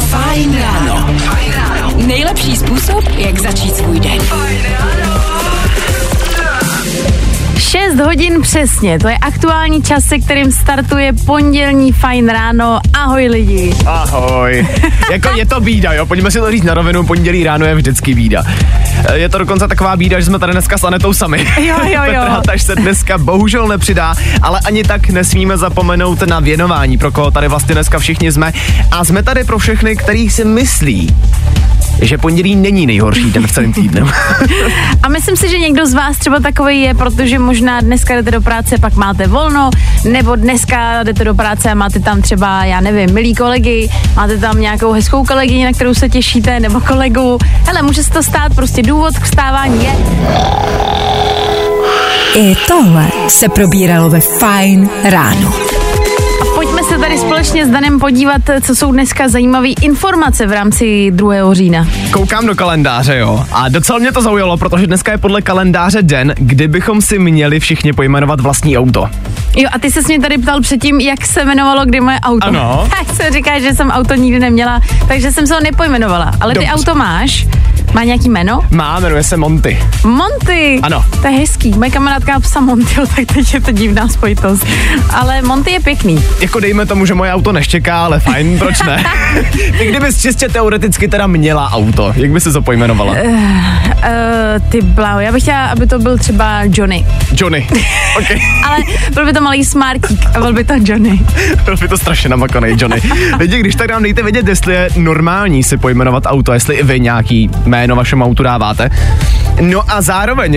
Fajn ráno. Fajn ráno. Nejlepší způsob, jak začít svůj den. Fajn ráno. 6 hodin přesně, to je aktuální čas, se kterým startuje pondělní Fajn ráno. Ahoj lidi. Ahoj. Jako je to bída, jo, pojďme si to říct na rovinu, pondělí ráno je vždycky bída. Je to dokonce taková bída, že jsme tady dneska s Anetou sami. Jo. Petra taž se dneska bohužel nepřidá, ale ani tak nesmíme zapomenout na věnování, pro koho tady vlastně dneska všichni jsme. A jsme tady pro všechny, kteří si myslí, že pondělí není nejhorší den v celém týdnu. A myslím si, že někdo z vás třeba takový je, protože možná dneska jdete do práce, pak máte volno, nebo dneska jdete do práce a máte tam třeba, já nevím, milí kolegy, máte tam nějakou hezkou kolegyni, na kterou se těšíte, nebo kolegu. Hele, může se to stát, prostě důvod k vstávání je... I tohle se probíralo ve Fajn ráno. Pojďme se tady společně s Danem podívat, co jsou dneska zajímavé informace v rámci 2. října. Koukám do kalendáře, jo. A docela mě to zaujalo, protože dneska je podle kalendáře den, kdy bychom si měli všichni pojmenovat vlastní auto. Jo, a ty se mě tady ptal předtím, jak se jmenovalo, kdy moje auto. Ano. Tak se říká, že jsem auto nikdy neměla, takže jsem se ho nepojmenovala. Ale ty auto máš? Má nějaký jméno? Má, jmenuje se Monty. Monty? Ano. To je hezký. Moje kamarádka psa Montyho, tak teď je to divná spojitost. Ale Monty je pěkný. Jako dejme tomu, že moje auto neštěká, ale fajn, proč ne? Ty kdybys čistě teoreticky teda měla auto, jak by se to pojmenovala? Ty bláho, já bych chtěla, aby to byl třeba Johnny. Johnny, okay. Ale byl by to malý smartík a byl by to Johnny. Byl by to strašně namakonej Johnny. Lidi, když tak nám dejte vědět, jestli je normální si pojmenovat auto, jestli vy nějaký jméno vašemu autu dáváte. No a zároveň,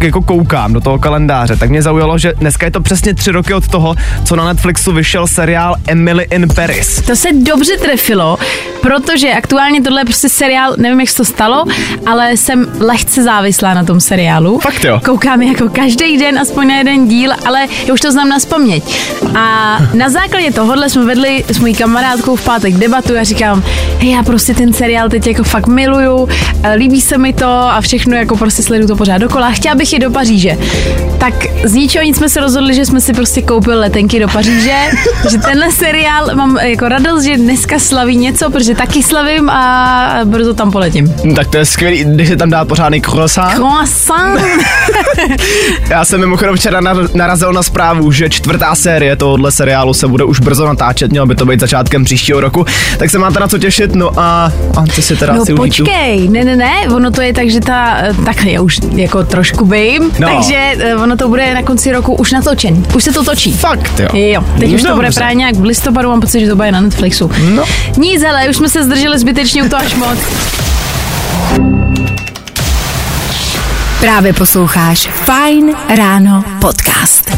jako koukám do toho kalendáře, tak mě zaujalo, že dneska je to přesně 3 roky od toho, co na Netflixu vyšel seriál Emily in Paris. To se dobře trefilo, protože aktuálně tohle je prostě seriál, nevím, jak se to stalo, ale jsem lehce závislá na tom seriálu. Fakt jo? Koukám jako každý den, aspoň na jeden díl, ale já už to znám nazpaměť. A na základě tohohle jsme vedli s mojí kamarádkou v pátek debatu a říkám, hej, já prostě ten seriál teď jako fakt miluju, líbí se mi to a všechno jako prostě sleduju to pořád dokola. Chtěla bych je do Paříže. Tak z ničeho nic jsme se rozhodli, že jsme si prostě koupili letenky do Paříže, že tenhle seriál mám jako radost, že dneska slaví něco, protože taky slavím a brzo tam poletím. Tak to je skvělý, když se tam dá pořádný croissant. Croissant! Já jsem mimochodem včera narazil na zprávu, že 4. série tohohle seriálu se bude už brzo natáčet, mělo by to být začátkem příštího roku, tak se máte na co těšit, no a ty si teda si užiju. Ne, ono to je tak, že takhle já už jako trošku bejím, no. Takže ono to bude na konci roku už natočen. Už se to točí. Fakt jo. Jo, teď už to bude právě nějak v listopadu, mám pocit, že to bude na Netflixu. No. Nic, hele, už jsme se zdrželi zbytečně u toho až moc. Právě posloucháš Fajn ráno podcast.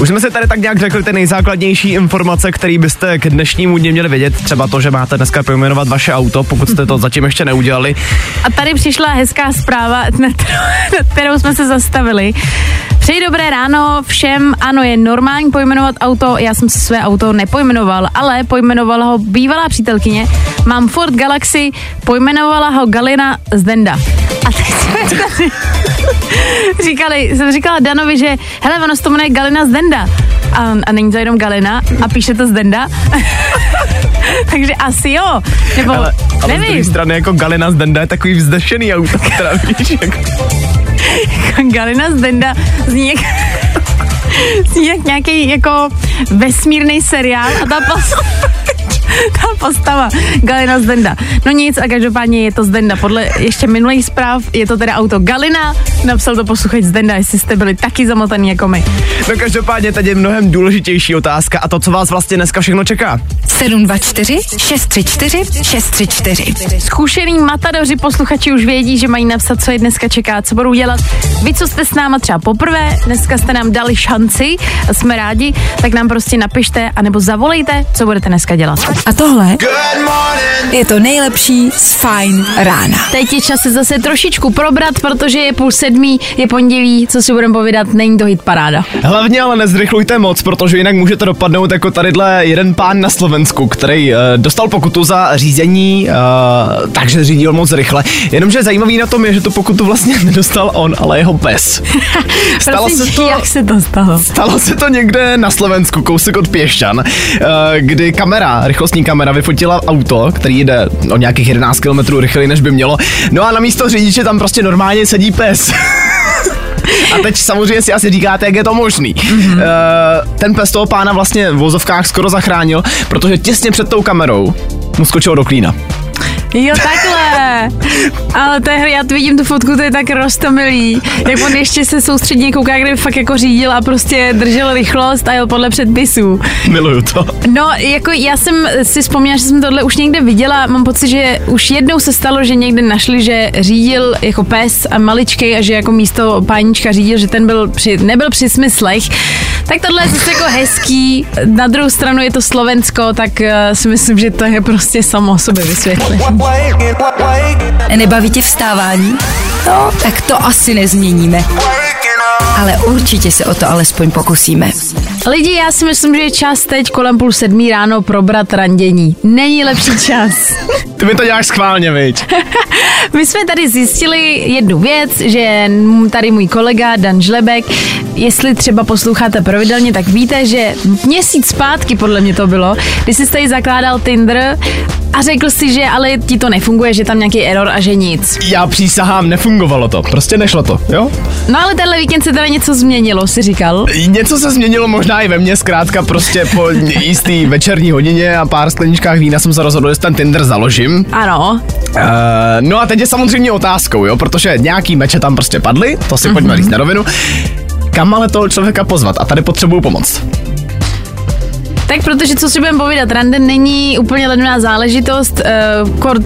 Už jsme si tady tak nějak řekli ty nejzákladnější informace, které byste k dnešnímu dni měli vědět, třeba to, že máte dneska pojmenovat vaše auto, pokud jste to zatím ještě neudělali. A tady přišla hezká zpráva, nad kterou jsme se zastavili. Přeji dobré ráno všem, ano, je normální pojmenovat auto, já jsem si své auto nepojmenoval, ale pojmenovala ho bývalá přítelkyně, mám Ford Galaxy, pojmenovala ho Galina z Denda. A teď jsme tady jsem říkala Danovi, že hele, ono se to jmenuje Galina z Denda. A není to jenom Galina a píše to z Denda. Takže asi jo. Nebo ale nevím. Z druhé strany jako Galina z Denda je takový vzdešený auto, která víš, jako... Galina z Denda zní jak nějaký jako vesmírný seriál a ta postava Galina z Denda. No nic, a každopádně je to z Denda. Podle ještě minulých zpráv je to teda auto Galina. Napsal to posluchač z Denda, jestli jste byli taky zamotaný jako my. No každopádně tady je mnohem důležitější otázka a to, co vás vlastně dneska všechno čeká. 724 634 634. Zkušený matadoři posluchači už vědí, že mají napsat, co je dneska čeká, co budou dělat. Vy, co jste s náma třeba poprvé, dneska jste nám dali šanci, jsme rádi, tak nám prostě napište anebo zavolejte, co budete dneska dělat. A tohle je to nejlepší z Fajn rána. Teď je čas se zase trošičku probrat, protože je 6:30, je pondělí, co si budeme povídat, není to hit paráda. Hlavně ale nezrychlujte moc, protože jinak můžete dopadnout jako tadyhle jeden pán na Slovensku, který dostal pokutu za řízení, takže řídil moc rychle. Jenomže zajímavý na tom je, že tu pokutu vlastně nedostal on, ale jeho pes. Jak se to stalo? Stalo se to někde na Slovensku, kousek od Piešťan, kdy kamera rychlost vlastní kamera vyfotila auto, který jde o nějakých 11 km rychleji, než by mělo. No a na místo řidiče tam prostě normálně sedí pes. A teď samozřejmě si asi říkáte, jak je to možný. Mm-hmm. Ten pes toho pána vlastně v vozovkách skoro zachránil, protože těsně před tou kamerou mu skočil do klína. Jo, takhle. Ale to je, já vidím tu fotku, to je tak roztomilý. Jak on ještě se soustředně kouká, kdyby fakt jako řídil a prostě držel rychlost a jel podle předpisů. Miluju to. No, jako já jsem si vzpomněla, že jsem tohle už někde viděla. Mám pocit, že už jednou se stalo, že někde našli, že řídil jako pes a maličkej a že jako místo pánička řídil, že ten byl nebyl při smyslech. Tak tohle je zase jako hezký. Na druhou stranu je to Slovensko, tak si myslím, že to je prostě samo o sobě vysvětlení. Nebaví tě vstávání? No, tak to asi nezměníme. Ale určitě se o to alespoň pokusíme. Lidi, já si myslím, že je čas teď kolem 6:30 ráno probrat randění. Není lepší čas. Ty mi to děláš schválně, viď? My jsme tady zjistili jednu věc, že tady můj kolega Dan Žlebek, jestli třeba posloucháte pravidelně, tak víte, že měsíc zpátky, podle mě to bylo, když jsi tady zakládal Tinder a řekl si, že ale ti to nefunguje, že tam nějaký error a že nic. Já přísahám, nefungovalo to, prostě nešlo to, jo? No ale tenhle víkend se teda něco změnilo, si říkal? Něco se změnilo možná i ve mně, zkrátka prostě po jistý večerní hodině a pár skleničkách vína jsem se rozhodl, že ten Tinder založím. Ano. No a teď je samozřejmě otázkou, jo, protože nějaký meče tam prostě padly, to si pojďme říct na rovinu. Kam ale toho člověka pozvat? A tady potřebuju pomoc. Tak protože, co si budeme povídat, rande není úplně levná záležitost,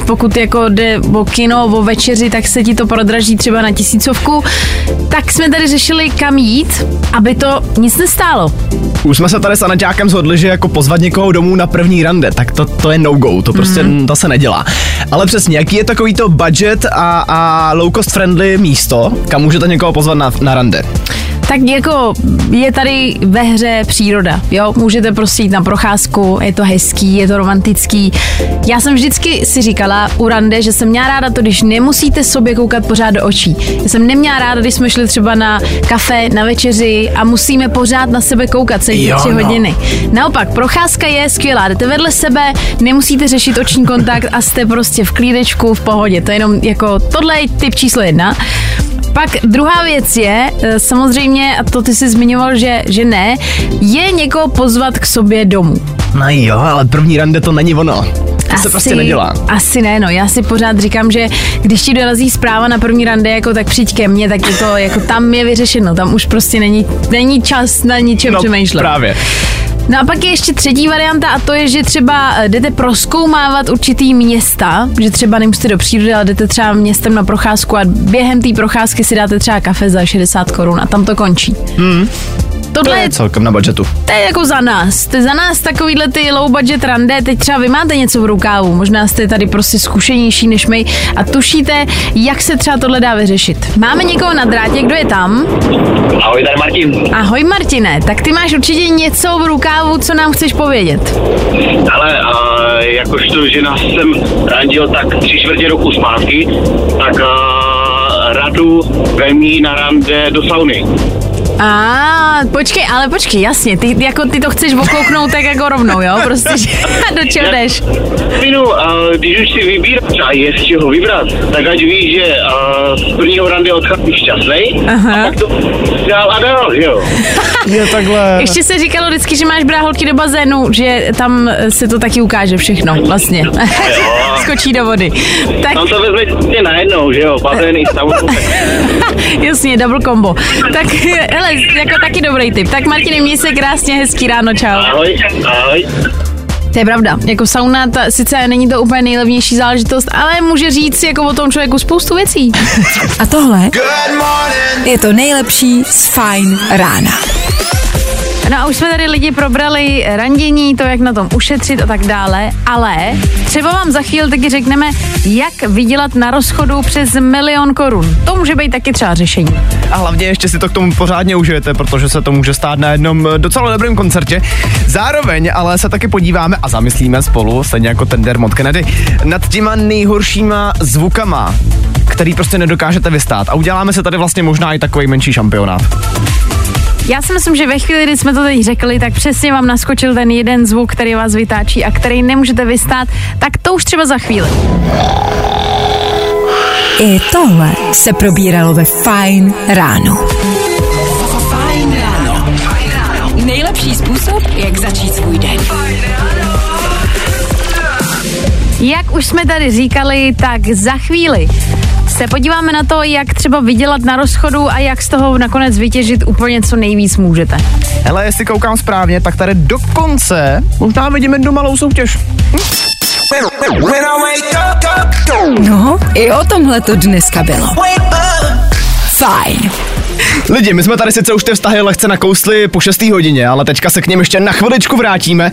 pokud jako jde o kino, o večeři, tak se ti to prodraží třeba na 1000. Tak jsme tady řešili, kam jít, aby to nic nestálo. Už jsme se tady s Aneťákem shodli, že jako pozvat někoho domů na první rande, tak to je no-go, to prostě to se nedělá. Ale přesně, jaký je takovýto budget a low-cost friendly místo, kam můžete někoho pozvat na rande? Tak jako je tady ve hře příroda, jo, můžete prostě jít na procházku, je to hezký, je to romantický. Já jsem vždycky si říkala u rande, že jsem měla ráda to, když nemusíte sobě koukat pořád do očí. Já jsem neměla ráda, když jsme šli třeba na kafe, na večeři a musíme pořád na sebe koukat celý 3 hodiny. Naopak, procházka je skvělá, jdete vedle sebe, nemusíte řešit oční kontakt a jste prostě v klídečku, v pohodě. To je jenom jako, tohle je typ číslo 1. Pak druhá věc je, samozřejmě, a to ty jsi zmiňoval, že ne, je někoho pozvat k sobě domů. No jo, ale první rande to není ono. To se prostě nedělá. Asi ne, no. Já si pořád říkám, že když ti dorazí zpráva na první rande, jako tak přijď ke mně, tak je to, jako tam je vyřešeno, tam už prostě není čas na ničem přemýšlet. No právě. No a pak je ještě třetí varianta a to je, že třeba jdete prozkoumávat určitý města, že třeba nemusíte do přírody, ale jdete třeba městem na procházku a během té procházky si dáte třeba kafe za 60 Kč a tam to končí. Tohle je celkem na budžetu. To je jako za nás. To je za nás takovýhle ty low budget rande. Teď třeba vy máte něco v rukávu. Možná jste tady prostě zkušenější než my a tušíte, jak se třeba tohle dá vyřešit. Máme někoho na drátě, kdo je tam? Ahoj, tady Martin. Ahoj Martine, tak ty máš určitě něco v rukávu, co nám chceš povědět. Ale jakožto, že nás jsem randil tak 3/4 roku zpátky, tak radu vemí na rande do sauny. Počkej, jasně, ty to chceš okouknout tak jako rovnou, jo? Prostě, do čeho jdeš? Když už si vybíráš a je z čeho vybrat, tak ať víš, že z prvního rande odcházíš šťastnej, a pak to dál a dál, jo? Je takhle. Ještě se říkalo vždycky, že máš bráholky do bazénu, že tam se to taky ukáže všechno, vlastně. Skočí do vody. Tak... Tam to vezme najednou, že jo? Bazén i stavu. Jasně, double combo. Tak, hele, jako taky dobrý tip. Tak Martine, měj se krásně, hezký ráno, čau. Ahoj, ahoj. To je pravda, jako sauna, sice není to úplně nejlevnější záležitost, ale může říct jako o tom člověku spoustu věcí. A tohle je to nejlepší z Fajn rána. No a už jsme tady lidi probrali randění, to, jak na tom ušetřit a tak dále, ale třeba vám za chvíli taky řekneme, jak vydělat na rozchodu přes 1 000 000 korun. To může být taky třeba řešení. A hlavně ještě si to k tomu pořádně užijete, protože se to může stát na jednom docela dobrém koncertě. Zároveň ale se taky podíváme a zamyslíme spolu, stejně jako ten Dermot Kennedy, nad těma nejhoršíma zvukama, který prostě nedokážete vystát. A uděláme se tady vlastně možná i takový menší šampionát. Já si myslím, že ve chvíli, kdy jsme to teď řekli, tak přesně vám naskočil ten jeden zvuk, který vás vytáčí a který nemůžete vystát, tak to už třeba za chvíli. I tohle se probíralo ve Fajn ráno. Fajn ráno. Fajn ráno. Nejlepší způsob, jak začít svůj den. Fajn ráno. Jak už jsme tady říkali, tak za chvíli se podíváme na to, jak třeba vydělat na rozchodu a jak z toho nakonec vytěžit úplně co nejvíc můžete. Hele, jestli koukám správně, tak tady dokonce možná vidíme jednu malou soutěž. No, i o tomhle to dneska bylo. Fajn. Lidi, my jsme tady sice už ty vztahy lehce nakousli po 6. hodině, ale teďka se k něm ještě na chviličku vrátíme.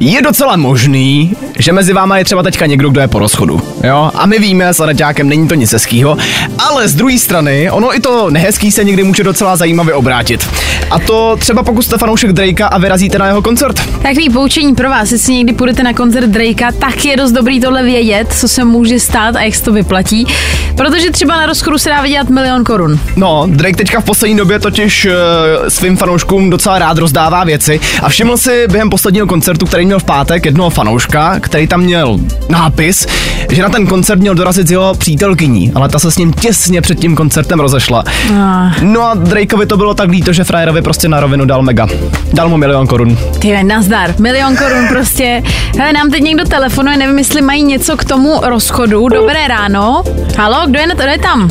Je docela možný, že mezi váma je třeba teďka někdo, kdo je po rozchodu. Jo? A my víme, s Aneťákem není to nic hezkýho, ale z druhé strany, ono i to nehezký se někdy může docela zajímavě obrátit. A to třeba pokud jste fanoušek Drakea a vyrazíte na jeho koncert. Takový poučení pro vás, jestli někdy půjdete na koncert Drakea, tak je dost dobrý tohle vědět, co se může stát a jak se to vyplatí, protože třeba na rozchodu se dá vydělat 1 000 000 korun. No, Drake teďka v poslední době totiž svým fanouškům docela rád rozdává věci a všiml si během posledního koncertu, který měl v pátek, jednoho fanouška, který tam měl nápis, že na ten koncert měl dorazit s jeho přítelkyní, ale ta se s ním těsně před tím koncertem rozešla. No a Drakeovi to bylo tak líto, že frajerovi prostě na rovinu dal mega. Dal mu 1 000 000 korun. Tyhle, nazdar, 1 000 000 korun prostě. Hele, nám teď někdo telefonuje, nevím, jestli mají něco k tomu rozchodu. Dobré ráno. Haló, kdo je tam?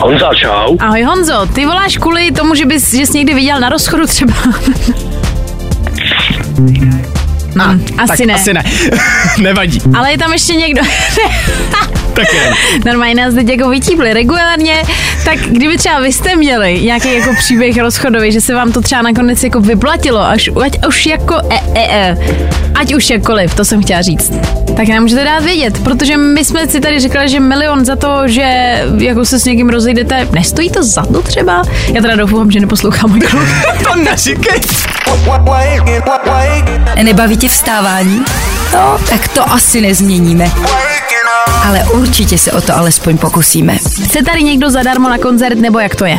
Honza, čau. Ahoj Honzo, ty voláš kvůli tomu, že jsi někdy viděl na rozchodu třeba? Asi ne. Nevadí. Ale je tam ještě někdo. Tak je. Normálně nás teď jako vytípli regulárně, tak kdyby třeba vy jste měli nějaký jako příběh rozchodový, že se vám to třeba nakonec jako vyplatilo, ať už jakkoliv, to jsem chtěla říct. Tak nám můžete dát vědět, protože my jsme si tady říkali, že 1 000 000 za to, že jako se s někým rozejdete, nestojí to za to třeba? Já teda doufám, že neposlouchám můj kluk. To neříkej. Nebaví tě vstávání? No, tak to asi nezměníme. Ale určitě se o to alespoň pokusíme. Chce tady někdo zadarmo na koncert, nebo jak to je?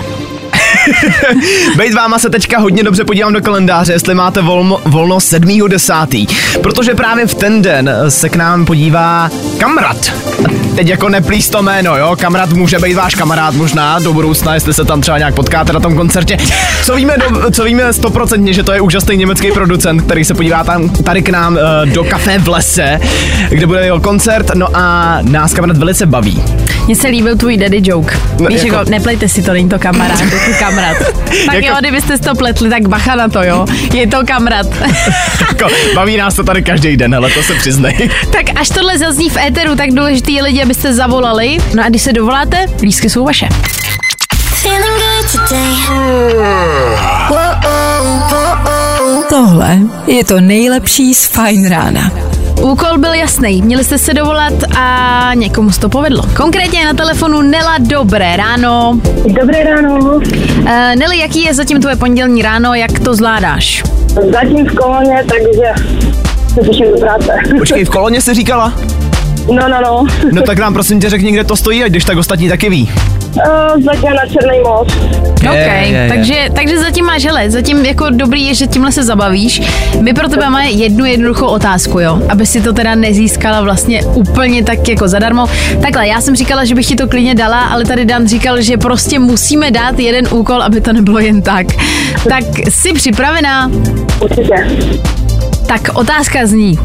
Bejt váma se teďka hodně dobře podívám do kalendáře, jestli máte volno 7.10. Protože právě v ten den se k nám podívá Kamrad. Teď jako neplíst to jméno, jo? Kamrad může být váš kamarád možná do budoucna, jestli se tam třeba nějak potkáte na tom koncertě. Co víme 100%, že to je úžasný německý producent, který se podívá tady k nám do Café v lese, kde bude jeho koncert, no a nás Kamrad velice baví. Mně se líbil tvůj daddy joke. Víš, jako neplejte si to, není to kamarád, je to kamrad. Tak jako, jo, kdybyste si to pletli, tak bacha na to, jo. Je to kamrad. Jako, baví nás to tady každý den, ale to se přiznej. Tak až tohle zazní v éteru, tak důležitý je lidi, abyste zavolali. No a když se dovoláte, lístky jsou vaše. Tohle je to nejlepší z Fajn rána. Úkol byl jasný, měli jste se dovolat a někomu se to povedlo. Konkrétně je na telefonu Nela, dobré ráno. Dobré ráno. Neli, jaký je zatím tvoje pondělní ráno, jak to zvládáš? Zatím v koloně, takže se těším do práce. Počkej, v koloně jsi říkala? No. No tak nám prosím tě řekni, kde to stojí, ať když tak ostatní taky ví. Zatím na Černý most. Okay. Takže zatím máš, hele, zatím jako dobrý je, že tímhle se zabavíš. My pro tebe máme jednu jednoduchou otázku, jo, aby si to teda nezískala vlastně úplně tak jako zadarmo. Takhle, já jsem říkala, že bych ti to klidně dala, ale tady Dan říkal, že prostě musíme dát jeden úkol, aby to nebylo jen tak. Tak jsi připravená? Určitě. Tak otázka zní,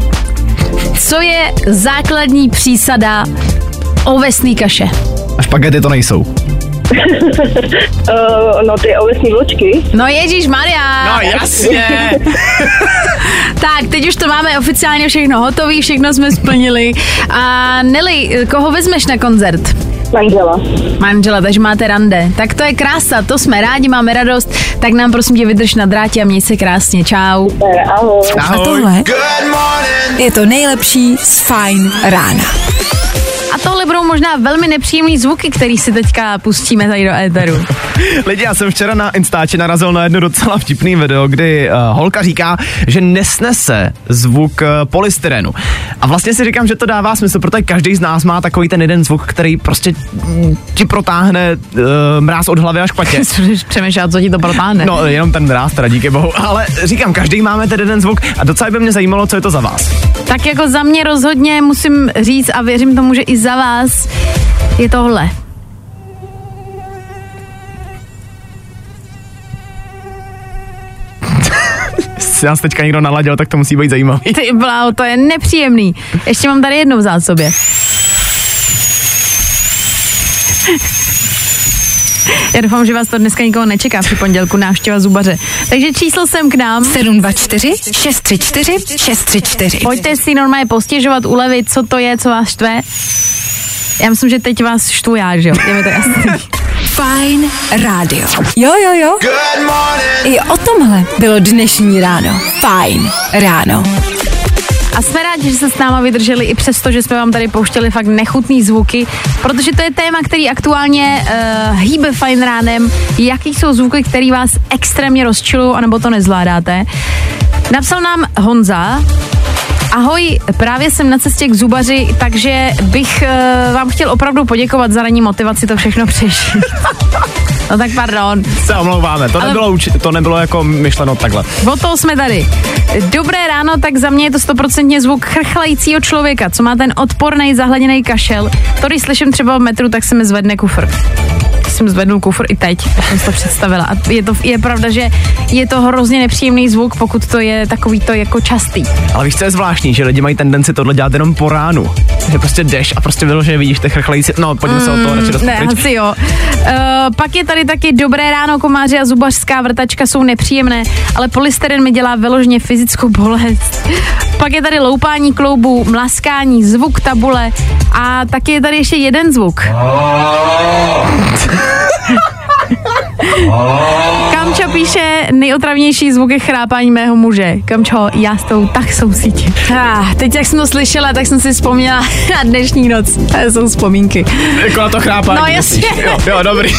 co je základní přísada ovesný kaše? A špagety to nejsou. No ty ovesní vločky. No ježíš Maria. No jasně. Tak, teď už to máme oficiálně všechno hotové, všechno jsme splnili. A Neli, koho vezmeš na koncert? Manžela, takže máte rande. Tak to je krása, to jsme rádi, máme radost. Tak nám prosím tě vydrž na drátě a měj se krásně, čau. Super, ahoj. A tohle je to nejlepší z Fajn rána. A tohle budou možná velmi nepříjemný zvuky, který si teďka pustíme tady do éteru. Lidi, já jsem včera na Instači narazil na jedno docela vtipný video, kdy holka říká, že nesnese zvuk polystyrenu. A vlastně si říkám, že to dává smysl, protože každý z nás má takový ten jeden zvuk, který prostě ti protáhne mráz od hlavy až k patě. Přemýšlám, co ti to protáhne. No, jenom ten mráz, teda díky bohu. Ale říkám, každý máme ten jeden zvuk a docela by mě zajímalo, co je to za vás. Tak jako za mě rozhodně musím říct a věřím tomu, že i za vás je tohle. Jestli nás teďka někdo naladil, tak to musí být zajímavý. Ty bláho, to je nepříjemný. Ještě mám tady jednou v zásobě. Já doufám, že vás to dneska nikoho nečeká při pondělku, návštěva zubaře. Takže číslo sem k nám. 724 634 634. Pojďte si normálně postěžovat, ulevit, co to je, co vás štve. Já myslím, že teď vás štvu já, že jo? Je mi to jasný. Fajn rádio. Jo, jo, jo. Good morning. I o tomhle bylo dnešní ráno. Fajn ráno. A jsme rádi, že se s náma vydrželi i přesto, že jsme vám tady pouštěli fakt nechutný zvuky, protože to je téma, který aktuálně hýbe fajn ránem. Jaký jsou zvuky, který vás extrémně rozčilují, anebo to nezvládáte? Napsal nám Honza. Ahoj, právě jsem na cestě k zubaři, takže bych vám chtěl opravdu poděkovat za ranní motivaci to všechno přežít. No tak pardon. Se omlouváme, to nebylo jako myšleno takhle. O toho jsme tady. Dobré ráno, tak za mě je to 100% zvuk chrchlajícího člověka, co má ten odporný zahleděný kašel. To, když slyším třeba v metru, tak se mi zvedne kufr. Jsem zvednul kufr i teď, tak jsem si to představila. A je pravda, že je to hrozně nepříjemný zvuk, pokud to je takový to jako častý. Ale víš, co je zvláštní, že lidi mají tendenci tohle dělat jenom po ránu. Že prostě jdeš a prostě vyloženě vidíš ty chrchlající. No, pojďme se o toho radši dostat pryč. Ne, asi jo. Pak je tady taky dobré ráno, komáři a zubařská vrtačka jsou nepříjemné, ale polystyren mi dělá vyloženě fyzickou bolest. Pak je tady loupání kloubů, mlaskání, zvuk tabule a taky je tady ještě jeden zvuk. Kamča píše, nejotravnější zvuk je chrápání mého muže. Kamčo, já s tou tak soucítím. Teď jak jsem to slyšela, tak jsem si vzpomněla na dnešní noc. To jsou vzpomínky. Jako na to chrápání. No jasně. Jo, dobrý.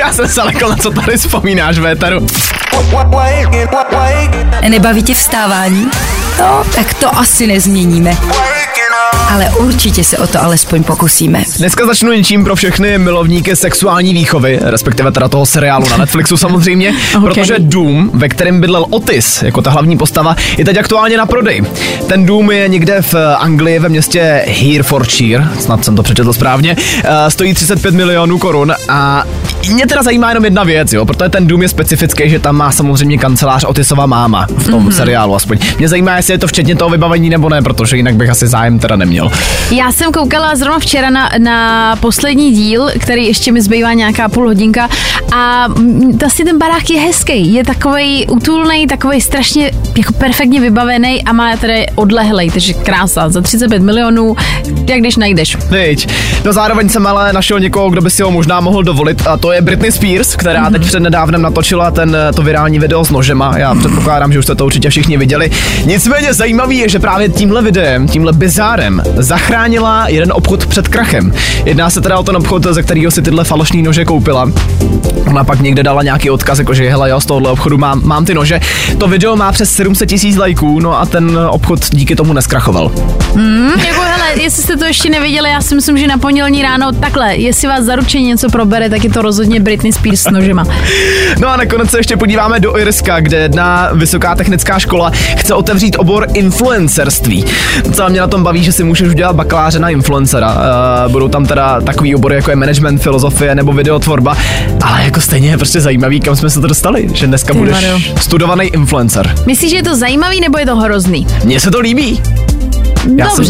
Já jsem se lekl, na co tady vzpomínáš, Vétaru. Nebaví tě vstávání? No, tak to asi nezměníme. Ale určitě se o to alespoň pokusíme. Dneska začnu něčím pro všechny milovníky sexuální výchovy, respektive teda toho seriálu na Netflixu samozřejmě, okay. Protože dům, ve kterém bydlel Otis, jako ta hlavní postava, je teď aktuálně na prodej. Ten dům je někde v Anglii ve městě Hertfordshire, snad jsem to přečetl správně, stojí 35 milionů korun a mě teda zajímá jenom jedna věc, jo, protože ten dům je specifický, že tam má samozřejmě kancelář Otisova máma v tom seriálu aspoň. Mě zajímá, jestli je to včetně toho vybavení nebo ne, protože jinak bych asi zájem teda neměl. Já jsem koukala zrovna včera na poslední díl, který ještě mi zbývá nějaká půl hodinka a vlastně ten barák je hezký, je takovej utulnej, takovej strašně jako perfektně vybavený a má tady odlehlej, takže krása, za 35 milionů, jak když najdeš. Víč, no zároveň jsem ale našel někoho, kdo by si ho možná mohl dovolit a to je Britney Spears, která teď přednedávnem natočila to virální video s nožema, já předpokládám, že už jste to určitě všichni viděli. Nicméně zajímavý je, že právě tímhle videem, tímhle bizárem zachránila jeden obchod před krachem. Jedná se teda o ten obchod, ze kterého si tyhle falešné nože koupila. Ona pak někde dala nějaký odkaz, jakože hele jo, z tohohle obchodu mám ty nože. To video má přes 700 000 lajků, no a ten obchod díky tomu neskrachoval. Jako hele, jestli jste to ještě neviděli, já si myslím, že na pondělní ráno takhle, jestli vás zaručeně něco probere, tak je to rozhodně Britney Spears s nožema. No a nakonec se ještě podíváme do Irska, kde jedna vysoká technická škola chce otevřít obor influencerství. Co mě na tom baví, že si můžeš udělat bakaláře na influencera. Budou tam teda takový obory, jako je management, filozofie nebo videotvorba, ale jako stejně je prostě zajímavý, kam jsme se to dostali, že dneska budeš studovaný influencer. Myslíš, že je to zajímavý nebo je to hrozný? Mně se to líbí.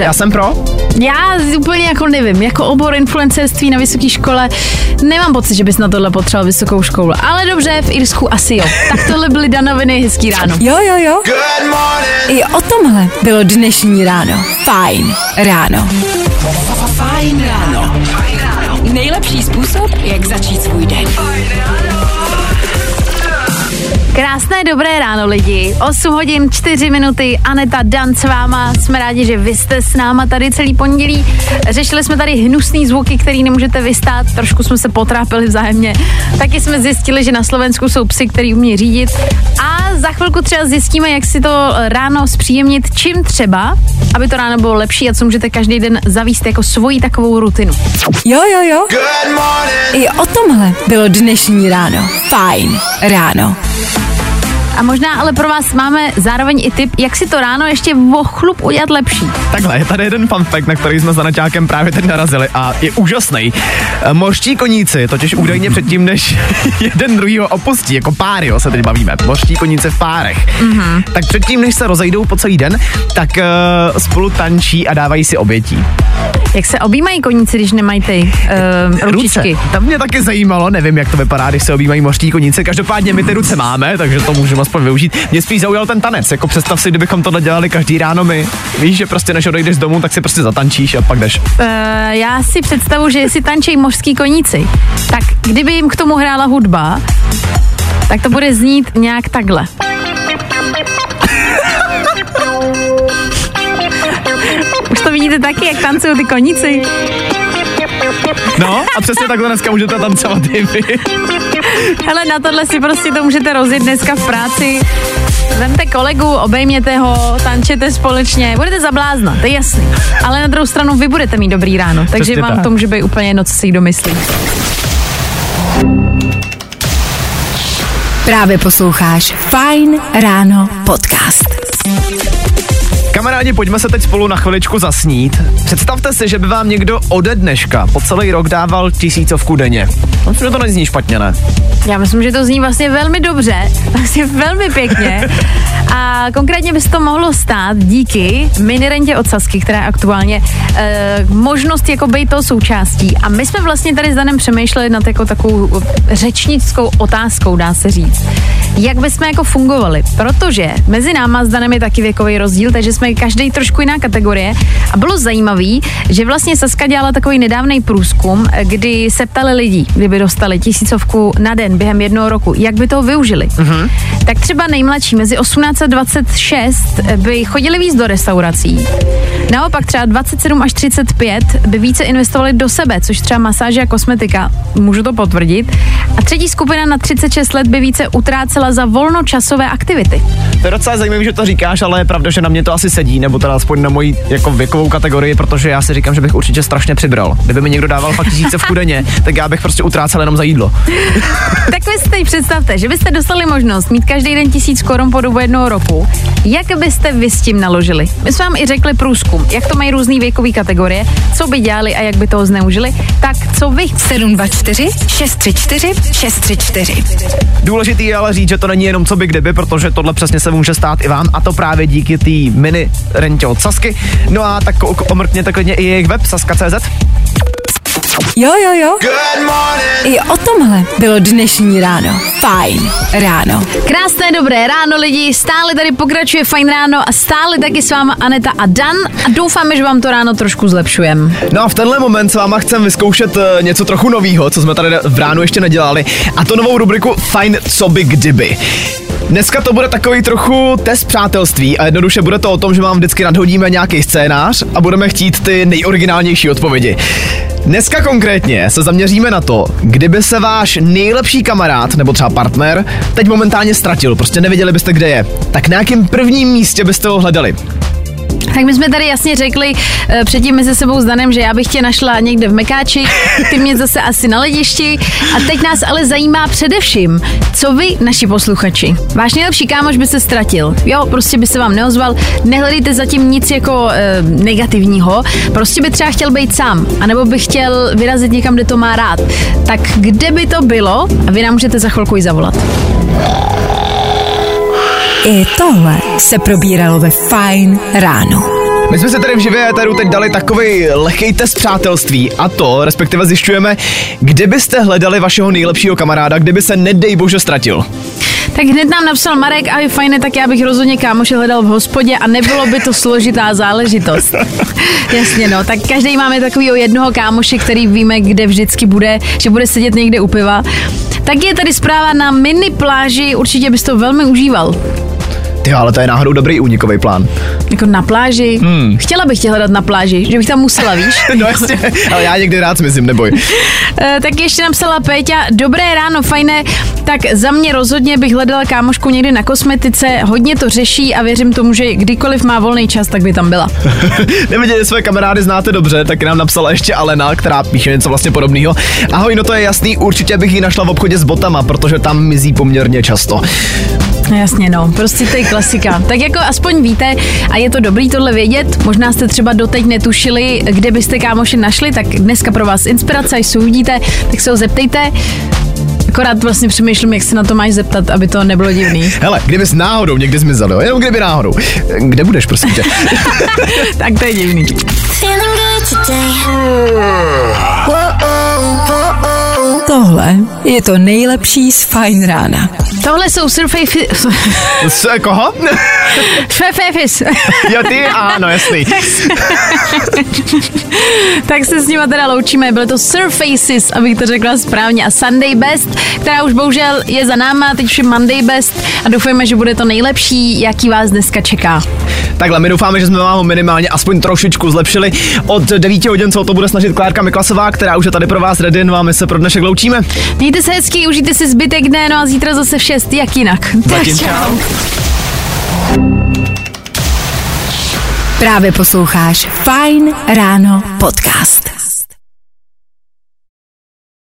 Já jsem pro. Já úplně jako nevím, jako obor influencerství na vysoké škole, nemám pocit, že bys na tohle potřeboval vysokou školu, ale dobře, v Irsku asi jo. Tak tohle byly Danoviny, hezký ráno. Jo, jo, jo. Good morning. I o tomhle bylo dnešní ráno. Fajn ráno. Fajn ráno. Fajn ráno. Nejlepší způsob, jak začít svůj den. Fajn ráno. Krásné dobré ráno lidi, 8 hodin 4 minuty, Aneta, Dan s váma, jsme rádi, že vy jste s náma tady celý pondělí. Řešili jsme tady hnusný zvuky, který nemůžete vystát, trošku jsme se potrápili vzájemně. Taky jsme zjistili, že na Slovensku jsou psy, který umí řídit a za chvilku třeba zjistíme, jak si to ráno zpříjemnit, čím třeba, aby to ráno bylo lepší a co můžete každý den zavíst jako svoji takovou rutinu. Jo. Good morning. I o tomhle bylo dnešní ráno. Fajn ráno. A možná ale pro vás máme zároveň i tip, jak si to ráno ještě o chlup udělat lepší. Takhle, je tady jeden fun fact, na který jsme s Anaťákem právě teď narazili a je úžasný. Mořští koníci, totiž údajně předtím, než jeden druhýho opustí, jako páry, jo, se teď bavíme, mořští koníci v párech, tak předtím, než se rozejdou po celý den, tak spolu tančí a dávají si obětí. Jak se objímají koníci, když nemají ty ručičky? To mě taky zajímalo, nevím, jak to vypadá, když se objímají mořští koníci. Každopádně my ty ruce máme, takže to můžeme aspoň využít. Mě spíš zaujal ten tanec, jako představ si, kdybychom tohle dělali každý ráno my. Víš, že prostě než odejdeš z domu, tak si prostě zatančíš a pak jdeš. Já si představu, že si tančí mořští koníci, tak kdyby jim k tomu hrála hudba, tak to bude znít nějak takhle. Už to vidíte taky, jak tancují ty koníci. No, a přesně takhle dneska můžete tancovat i vy. Hele, na tohle si prostě to můžete rozjet dneska v práci. Vemte kolegu, obejměte ho, tančete společně, budete zablázna, to je jasný. Ale na druhou stranu vy budete mít dobrý ráno, takže vám to může být úplně jedno, co si domyslí. Právě posloucháš Fajn ráno podcast. Kamarádi, pojďme se teď spolu na chviličku zasnít. Představte si, že by vám někdo ode dneška po celý rok dával 1000 denně. Myslím, že to nezní špatně, ne? Já myslím, že to zní vlastně velmi dobře, vlastně velmi pěkně. A konkrétně by se to mohlo stát díky minirentě od Sasky, která je aktuálně možnost jako být toho součástí. A my jsme vlastně tady s Danem přemýšleli nad jako takovou řečnickou otázkou, dá se říct. Jak bychom jako fungovali? Protože mezi náma s Danem je taky věkový rozdíl, takže jsme každý trošku jiná kategorie. A bylo zajímavý, že vlastně Saska dělala takový nedávný průzkum, kdy se ptali lidí, kdyby dostali 1000 na den během jednoho roku, jak by toho využili. Mm-hmm. Tak třeba nejmladší mezi 18 a 26 by chodili víc do restaurací. Naopak třeba 27 až 35 by více investovali do sebe, což třeba masáže a kosmetika, můžu to potvrdit. A třetí skupina na 36 let by více utrácela za volnočasové aktivity. To je docela zajímavé, že to říkáš, ale je pravda, že na mě to asi sedí, nebo teda aspoň na moji jako věkovou kategorii, protože já si říkám, že bych určitě strašně přibral. Kdyby mi někdo dával fakt 1000 denně, tak já bych prostě utrácel jenom za jídlo. Tak vy si teď představte, že byste dostali možnost mít každý den 1000 korun po dobu jednoho roku. Jak byste vy s tím naložili? My jsme vám i řekli průzkum, jak to mají různý věkové kategorie, co by dělali a jak by toho zneužili. Tak co vy? 724 634 634. Důležitý je ale říct, že to není jenom co by kdyby, protože tohle přesně se může stát i vám, a to právě díky té mini rentě od Sasky. No a tak omrkněte klidně i jejich web saska.cz. Jo. Good morning. I o tomhle bylo dnešní ráno. Fajn ráno. Krásné dobré ráno lidi, stále tady pokračuje Fajn ráno a stále taky s váma Aneta a Dan a doufáme, že vám to ráno trošku zlepšujeme. No a v tenhle moment s váma chcem vyzkoušet něco trochu novýho, co jsme tady v ránu ještě nedělali, a to novou rubriku Fajn co by kdyby. Dneska to bude takový trochu test přátelství a jednoduše bude to o tom, že vám vždycky nadhodíme nějaký scénář a budeme chtít ty nejoriginálnější odpovědi. Dneska konkrétně se zaměříme na to, kdyby se váš nejlepší kamarád nebo třeba partner teď momentálně ztratil, prostě nevěděli byste, kde je, tak na jakém prvním místě byste ho hledali? Tak my jsme tady jasně řekli předtím mezi sebou s Danem, že já bych tě našla někde v Mekáči, ty mě zase asi na ledišti. A teď nás ale zajímá především, co vy, naši posluchači. Váš nejlepší kámoš by se ztratil. Jo, prostě by se vám neozval, nehledejte zatím nic jako negativního. Prostě by třeba chtěl být sám, anebo by chtěl vyrazit někam, kde to má rád. Tak kde by to bylo? A vy nám můžete za chvilku i zavolat. I tohle se probíralo ve Fajn ráno. My jsme se tady v živé éteru teď dali takový lehkej test přátelství a to, respektive zjišťujeme, kde byste hledali vašeho nejlepšího kamaráda, kdyby se nedej bože ztratil. Tak hned nám napsal Marek, a je fajné, tak já bych rozhodně kámoše hledal v hospodě a nebylo by to složitá záležitost. Jasně, no, tak každý máme takovýho jednoho kámoše, který víme, kde vždycky bude, že bude sedět někde u piva. Tak je tady zpráva na mini pláži, určitě bys to velmi užíval. Jo, ale to je náhodou dobrý únikový plán. Jako na pláži? Chtěla bych tě hledat na pláži, že bych tam musela, víš? No jasně, ale já někdy rád smyslím, neboj. Tak ještě napsala Péťa, dobré ráno, fajné, tak za mě rozhodně bych hledala kámošku někdy na kosmetice, hodně to řeší a věřím tomu, že kdykoliv má volný čas, tak by tam byla. Neviděli své kamarády znáte dobře, tak nám napsala ještě Alena, která píše něco vlastně podobného. Ahoj, no to je jasný, určitě bych ji našla v obchodě s botama, protože tam mizí poměrně často. Jasně, no, prostě to je klasika. Tak jako aspoň víte, a je to dobrý tohle vědět, možná jste třeba doteď netušili, kde byste kámoši našli, tak dneska pro vás inspirace, až se uvidíte, tak se ho zeptejte. Akorát vlastně přemýšlím, jak se na to máš zeptat, aby to nebylo divný. Hele, kdybys náhodou někdy zmizel, jenom kdyby náhodou. Kde budeš, prosím tě? Tak to je divný. Tohle je to nejlepší z Fajn rána. Tohle jsou surfejfy... Koho? Surfejfys. Jo, ty? Ano, jasný. Tak se s nima teda loučíme. Bylo to Surfaces, abych to řekla správně. A Sunday Best, která už bohužel je za náma, teď už je Monday Best a doufujeme, že bude to nejlepší, jaký vás dneska čeká. Takhle, my doufáme, že jsme vám ho minimálně aspoň trošičku zlepšili. Od 9 hodin se to bude snažit Klárka Miklasová, která už je tady pro vás ready, no a my se pro dnešek loučíme. Mějte se hezky, užijte si zbytek dne, no a zítra zase v 6, jak jinak. Tak čau. Právě posloucháš Fajn ráno podcast.